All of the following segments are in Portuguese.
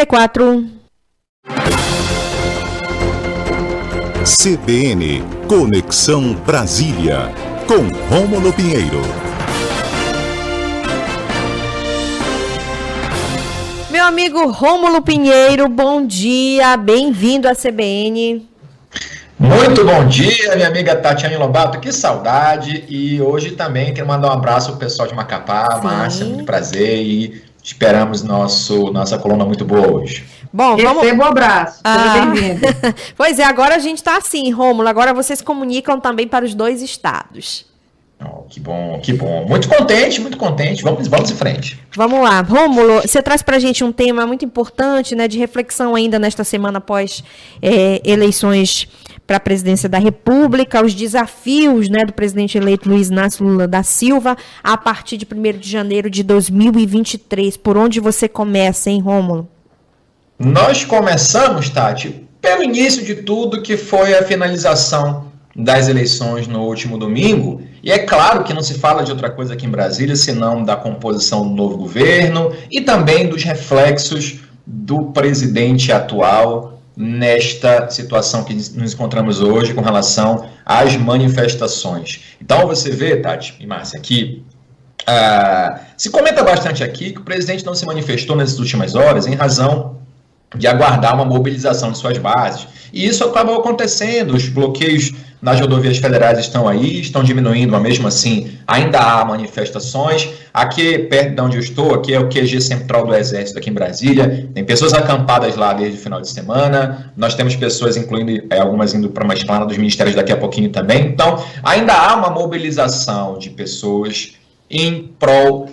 54. CBN Conexão Brasília, com Rômulo Pinheiro. Meu amigo Rômulo Pinheiro, bom dia, bem-vindo à CBN. Muito bom dia, minha amiga Tatiana Lobato, que saudade, e hoje também quero mandar um abraço pro pessoal de Macapá. Sim. Márcia, muito prazer, e esperamos nossa coluna muito boa hoje. Bom, vamos... Receba um abraço, bem-vindo. Pois é, agora a gente está assim, Rômulo, agora vocês comunicam também para os dois estados. Oh, que bom, que bom. Muito contente, muito contente. Vamos em frente. Vamos lá. Rômulo, você traz para a gente um tema muito importante, né, de reflexão ainda nesta semana após eleições para a presidência da República, os desafios, né, do presidente eleito Luiz Inácio Lula da Silva a partir de 1º de janeiro de 2023. Por onde você começa, hein, Rômulo? Nós começamos, Tati, pelo início de tudo, que foi a finalização das eleições no último domingo, e é claro que não se fala de outra coisa aqui em Brasília, senão da composição do novo governo e também dos reflexos do presidente atual nesta situação que nos encontramos hoje com relação às manifestações. Então você vê, Tati e Márcia, que se comenta bastante aqui que o presidente não se manifestou nessas últimas horas em razão de aguardar uma mobilização de suas bases. E isso acabou acontecendo, os bloqueios nas rodovias federais estão aí, estão diminuindo, mas mesmo assim ainda há manifestações. Aqui, perto de onde eu estou, aqui é o QG Central do Exército aqui em Brasília, tem pessoas acampadas lá desde o final de semana, nós temos pessoas, incluindo algumas indo para uma esplanada dos ministérios daqui a pouquinho também. Então, ainda há uma mobilização de pessoas em prol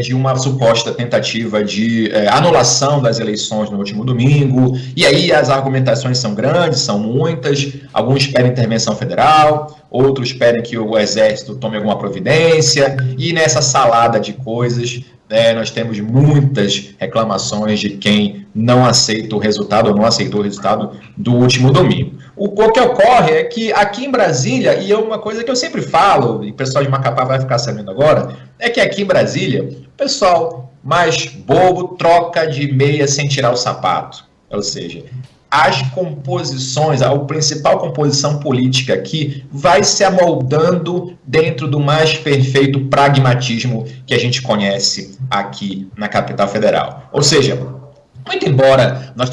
de uma suposta tentativa de anulação das eleições no último domingo, e aí as argumentações são grandes, são muitas, alguns pedem intervenção federal, outros pedem que o Exército tome alguma providência, e nessa salada de coisas, né, nós temos muitas reclamações de quem não aceita o resultado ou não aceitou o resultado do último domingo. O que ocorre é que aqui em Brasília, e é uma coisa que eu sempre falo, e o pessoal de Macapá vai ficar sabendo agora, é que aqui em Brasília, o pessoal mais bobo troca de meia sem tirar o sapato. Ou seja, as composições, a principal composição política aqui vai se amoldando dentro do mais perfeito pragmatismo que a gente conhece aqui na capital federal. Ou seja, muito embora nós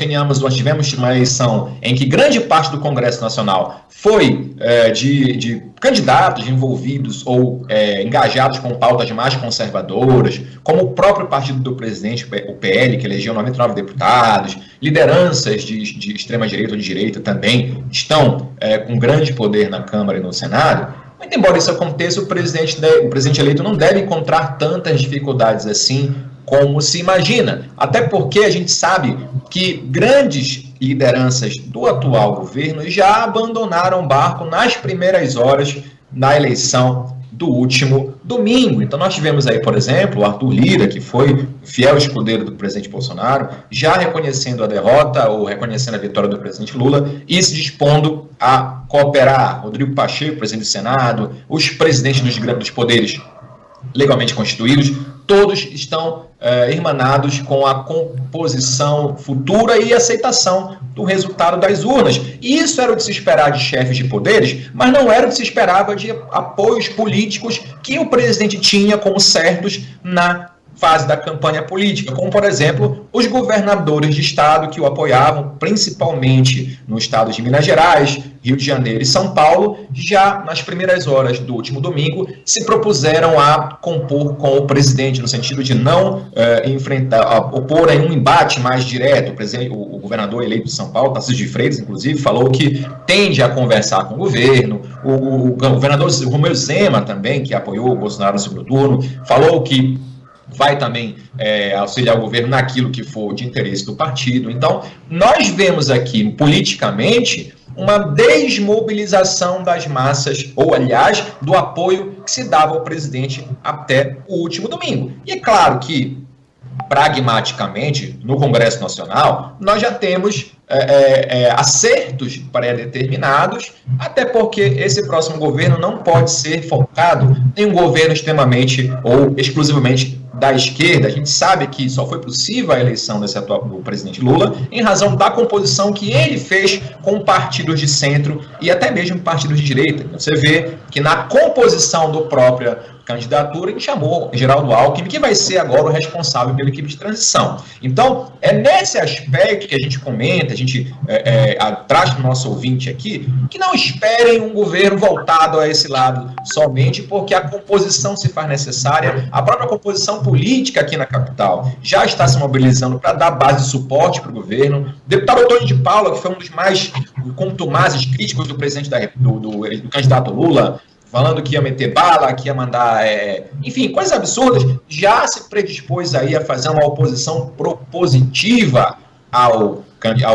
tivemos uma eleição em que grande parte do Congresso Nacional foi de candidatos envolvidos ou engajados com pautas mais conservadoras, como o próprio partido do presidente, o PL, que elegeu 99 deputados, lideranças de extrema-direita ou de direita também estão com grande poder na Câmara e no Senado. Muito embora isso aconteça, o presidente eleito não deve encontrar tantas dificuldades assim como se imagina, até porque a gente sabe que grandes lideranças do atual governo já abandonaram o barco nas primeiras horas da eleição do último domingo. Então nós tivemos aí, por exemplo, o Arthur Lira, que foi fiel escudeiro do presidente Bolsonaro, já reconhecendo a derrota ou reconhecendo a vitória do presidente Lula e se dispondo a cooperar. Rodrigo Pacheco, presidente do Senado, os presidentes dos poderes legalmente constituídos, todos estão irmanados com a composição futura e aceitação do resultado das urnas. Isso era o que se esperava de chefes de poderes, mas não era o que se esperava de apoios políticos que o presidente tinha como certos na fase da campanha política, como, por exemplo, os governadores de estado que o apoiavam, principalmente no estado de Minas Gerais, Rio de Janeiro e São Paulo, já nas primeiras horas do último domingo, se propuseram a compor com o presidente, no sentido de não opor em um embate mais direto. O governador eleito de São Paulo, Tarcísio de Freitas, inclusive, falou que tende a conversar com o governo. O governador Romero Zema também, que apoiou o Bolsonaro no segundo turno, falou que vai também auxiliar o governo naquilo que for de interesse do partido. Então, nós vemos aqui, politicamente, uma desmobilização das massas, ou, aliás, do apoio que se dava ao presidente até o último domingo. E é claro que, pragmaticamente, no Congresso Nacional, nós já temos acertos pré-determinados, até porque esse próximo governo não pode ser focado em um governo extremamente ou exclusivamente da esquerda, a gente sabe que só foi possível a eleição desse atual do presidente Lula em razão da composição que ele fez com partidos de centro e até mesmo partidos de direita. Você vê que na composição do próprio candidatura, ele chamou Geraldo Alckmin, que vai ser agora o responsável pela equipe de transição. Então, é nesse aspecto que a gente comenta, a gente traz para o nosso ouvinte aqui, que não esperem um governo voltado a esse lado somente, porque a composição se faz necessária, a própria composição política aqui na capital já está se mobilizando para dar base de suporte para o governo. Deputado Antônio de Paula, que foi um dos mais contumazes críticos do presidente do candidato Lula, falando que ia meter bala, que ia mandar, enfim, coisas absurdas, já se predispôs aí a fazer uma oposição propositiva ao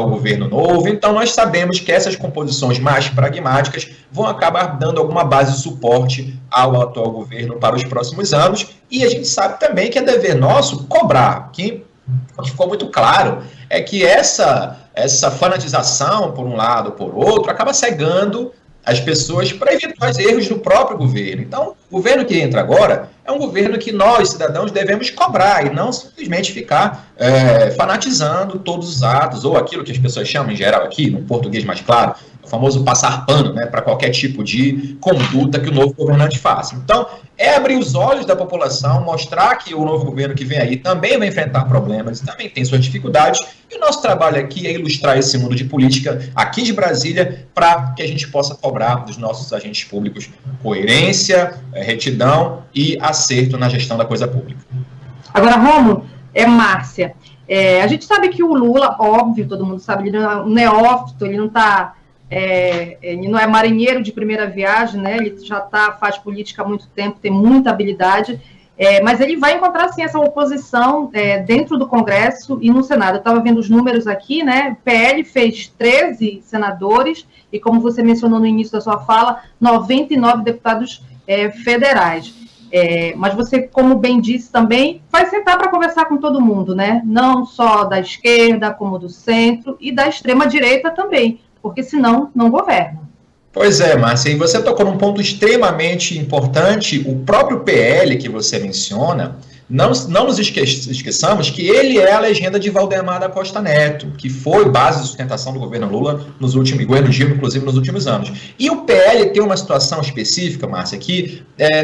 governo novo. Então, nós sabemos que essas composições mais pragmáticas vão acabar dando alguma base de suporte ao atual governo para os próximos anos. E a gente sabe também que é dever nosso cobrar, que o que ficou muito claro é que essa fanatização, por um lado ou por outro, acaba cegando as pessoas para evitar os erros do próprio governo. Então, o governo que entra agora é um governo que nós, cidadãos, devemos cobrar e não simplesmente ficar fanatizando todos os atos, ou aquilo que as pessoas chamam em geral aqui, no português mais claro, o famoso passar pano, né, para qualquer tipo de conduta que o novo governante faça. Então, é abrir os olhos da população, mostrar que o novo governo que vem aí também vai enfrentar problemas, também tem suas dificuldades, e o nosso trabalho aqui é ilustrar esse mundo de política aqui de Brasília para que a gente possa cobrar dos nossos agentes públicos coerência, retidão e acerto na gestão da coisa pública. Agora, Rômulo, Márcia, a gente sabe que o Lula, óbvio, todo mundo sabe, ele não é um neófito, ele não está... ele não é marinheiro de primeira viagem, né? Ele já faz política há muito tempo, tem muita habilidade, mas ele vai encontrar, sim, essa oposição dentro do Congresso e no Senado. Eu estava vendo os números aqui, né? O PL fez 13 senadores e, como você mencionou no início da sua fala, 99 deputados federais. Mas você, como bem disse também, vai sentar para conversar com todo mundo, né? Não só da esquerda, como do centro e da extrema-direita também, porque senão não governa. Pois é, Márcia, e você tocou num ponto extremamente importante. O próprio PL que você menciona, não nos esqueçamos que ele é a legenda de Valdemar da Costa Neto, que foi base de sustentação do governo Lula nos últimos, governo Dilma, inclusive nos últimos anos. E o PL tem uma situação específica, Márcia, que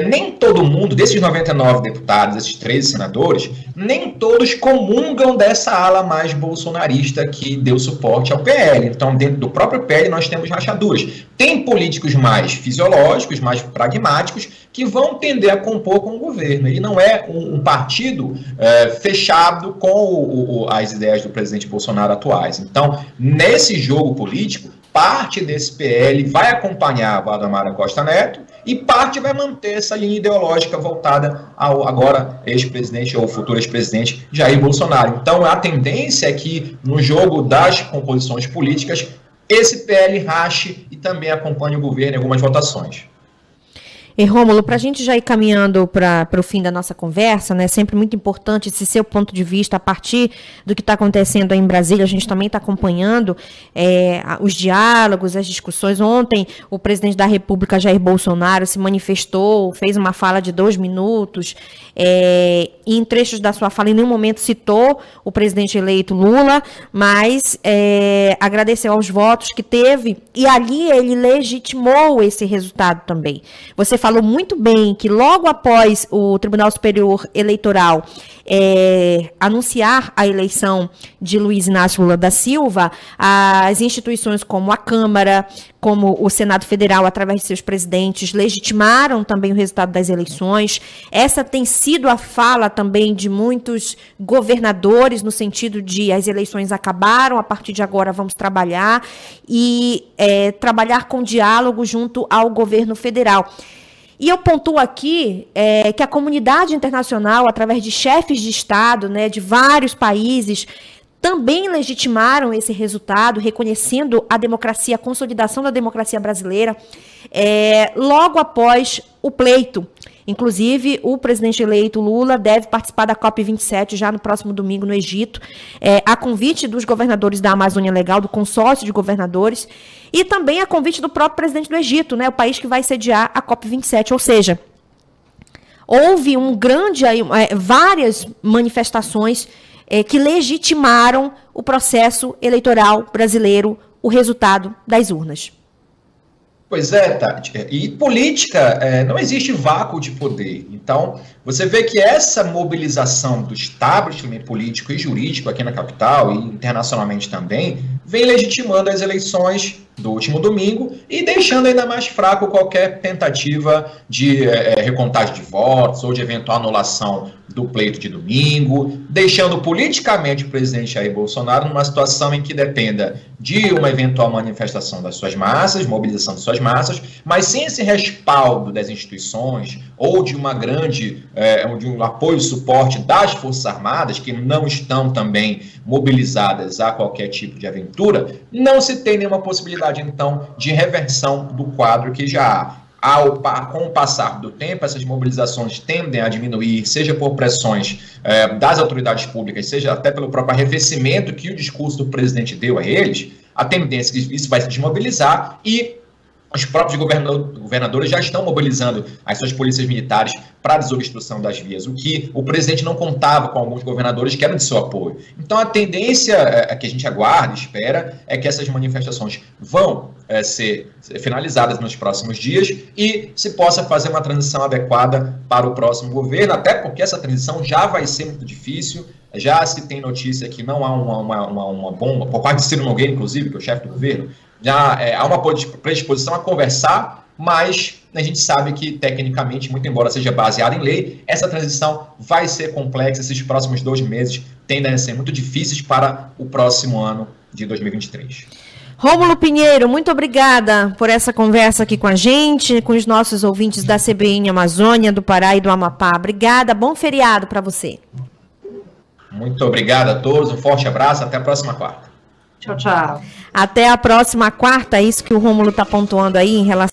nem todo mundo, desses 99 deputados, desses 13 senadores, nem todos comungam dessa ala mais bolsonarista que deu suporte ao PL. Então, dentro do próprio PL, nós temos rachaduras. Tem políticos mais fisiológicos, mais pragmáticos, que vão tender a compor com o governo. Ele não é um partido fechado com as ideias do presidente Bolsonaro atuais. Então, nesse jogo político, parte desse PL vai acompanhar a Valdemar da Costa Neto e parte vai manter essa linha ideológica voltada ao agora ex-presidente ou futuro ex-presidente Jair Bolsonaro. Então, a tendência é que, no jogo das composições políticas, esse PL rache e também acompanhe o governo em algumas votações. E, Rômulo, para a gente já ir caminhando para o fim da nossa conversa, né, sempre muito importante esse seu ponto de vista a partir do que está acontecendo aí em Brasília. A gente também está acompanhando os diálogos, as discussões. Ontem, o presidente da República, Jair Bolsonaro, se manifestou, fez uma fala de 2 minutos, e em trechos da sua fala, em nenhum momento citou o presidente eleito Lula, mas agradeceu aos votos que teve, e ali ele legitimou esse resultado também. Você falou muito bem que logo após o Tribunal Superior Eleitoral anunciar a eleição de Luiz Inácio Lula da Silva, as instituições como a Câmara, como o Senado Federal, através de seus presidentes, legitimaram também o resultado das eleições. Essa tem sido a fala também de muitos governadores, no sentido de as eleições acabaram, a partir de agora vamos trabalhar, e trabalhar com diálogo junto ao governo federal. E eu pontuo aqui que a comunidade internacional, através de chefes de Estado, né, de vários países, também legitimaram esse resultado, reconhecendo a democracia, a consolidação da democracia brasileira, logo após o pleito. Inclusive, o presidente eleito Lula deve participar da COP27 já no próximo domingo no Egito, a convite dos governadores da Amazônia Legal, do consórcio de governadores, e também a convite do próprio presidente do Egito, né, o país que vai sediar a COP27, ou seja, Houve um grande, várias manifestações que legitimaram o processo eleitoral brasileiro, o resultado das urnas. Pois é, Tati. E política, não existe vácuo de poder. Então, você vê que essa mobilização do establishment político e jurídico aqui na capital e internacionalmente também, vem legitimando as eleições do último domingo e deixando ainda mais fraco qualquer tentativa de recontagem de votos ou de eventual anulação do pleito de domingo, deixando politicamente o presidente Jair Bolsonaro numa situação em que dependa de uma eventual manifestação das suas massas, mobilização de suas massas, mas sem esse respaldo das instituições ou de uma grande, de um apoio e suporte das Forças Armadas, que não estão também mobilizadas a qualquer tipo de aventura, não se tem nenhuma possibilidade, então, de reversão do quadro que já há. Com o passar do tempo, essas mobilizações tendem a diminuir, seja por pressões das autoridades públicas, seja até pelo próprio arrefecimento que o discurso do presidente deu a eles, a tendência é que isso vai se desmobilizar e os próprios governadores já estão mobilizando as suas polícias militares para a desobstrução das vias, o que o presidente não contava com alguns governadores que eram de seu apoio. Então, a tendência que a gente aguarda, espera, é que essas manifestações vão ser finalizadas nos próximos dias e se possa fazer uma transição adequada para o próximo governo, até porque essa transição já vai ser muito difícil. Já se tem notícia que não há uma bomba, por parte de Ciro Nogueira, inclusive, que é o chefe do governo, já há uma predisposição a conversar, mas a gente sabe que, tecnicamente, muito embora seja baseada em lei, essa transição vai ser complexa, esses próximos 2 meses tendem a ser muito difíceis para o próximo ano de 2023. Rômulo Pinheiro, muito obrigada por essa conversa aqui com a gente, com os nossos ouvintes da CBN Amazônia, do Pará e do Amapá. Obrigada, bom feriado para você. Muito obrigado a todos, um forte abraço, até a próxima quarta. Tchau, tchau. Até a próxima quarta, isso que o Rômulo está pontuando aí em relação...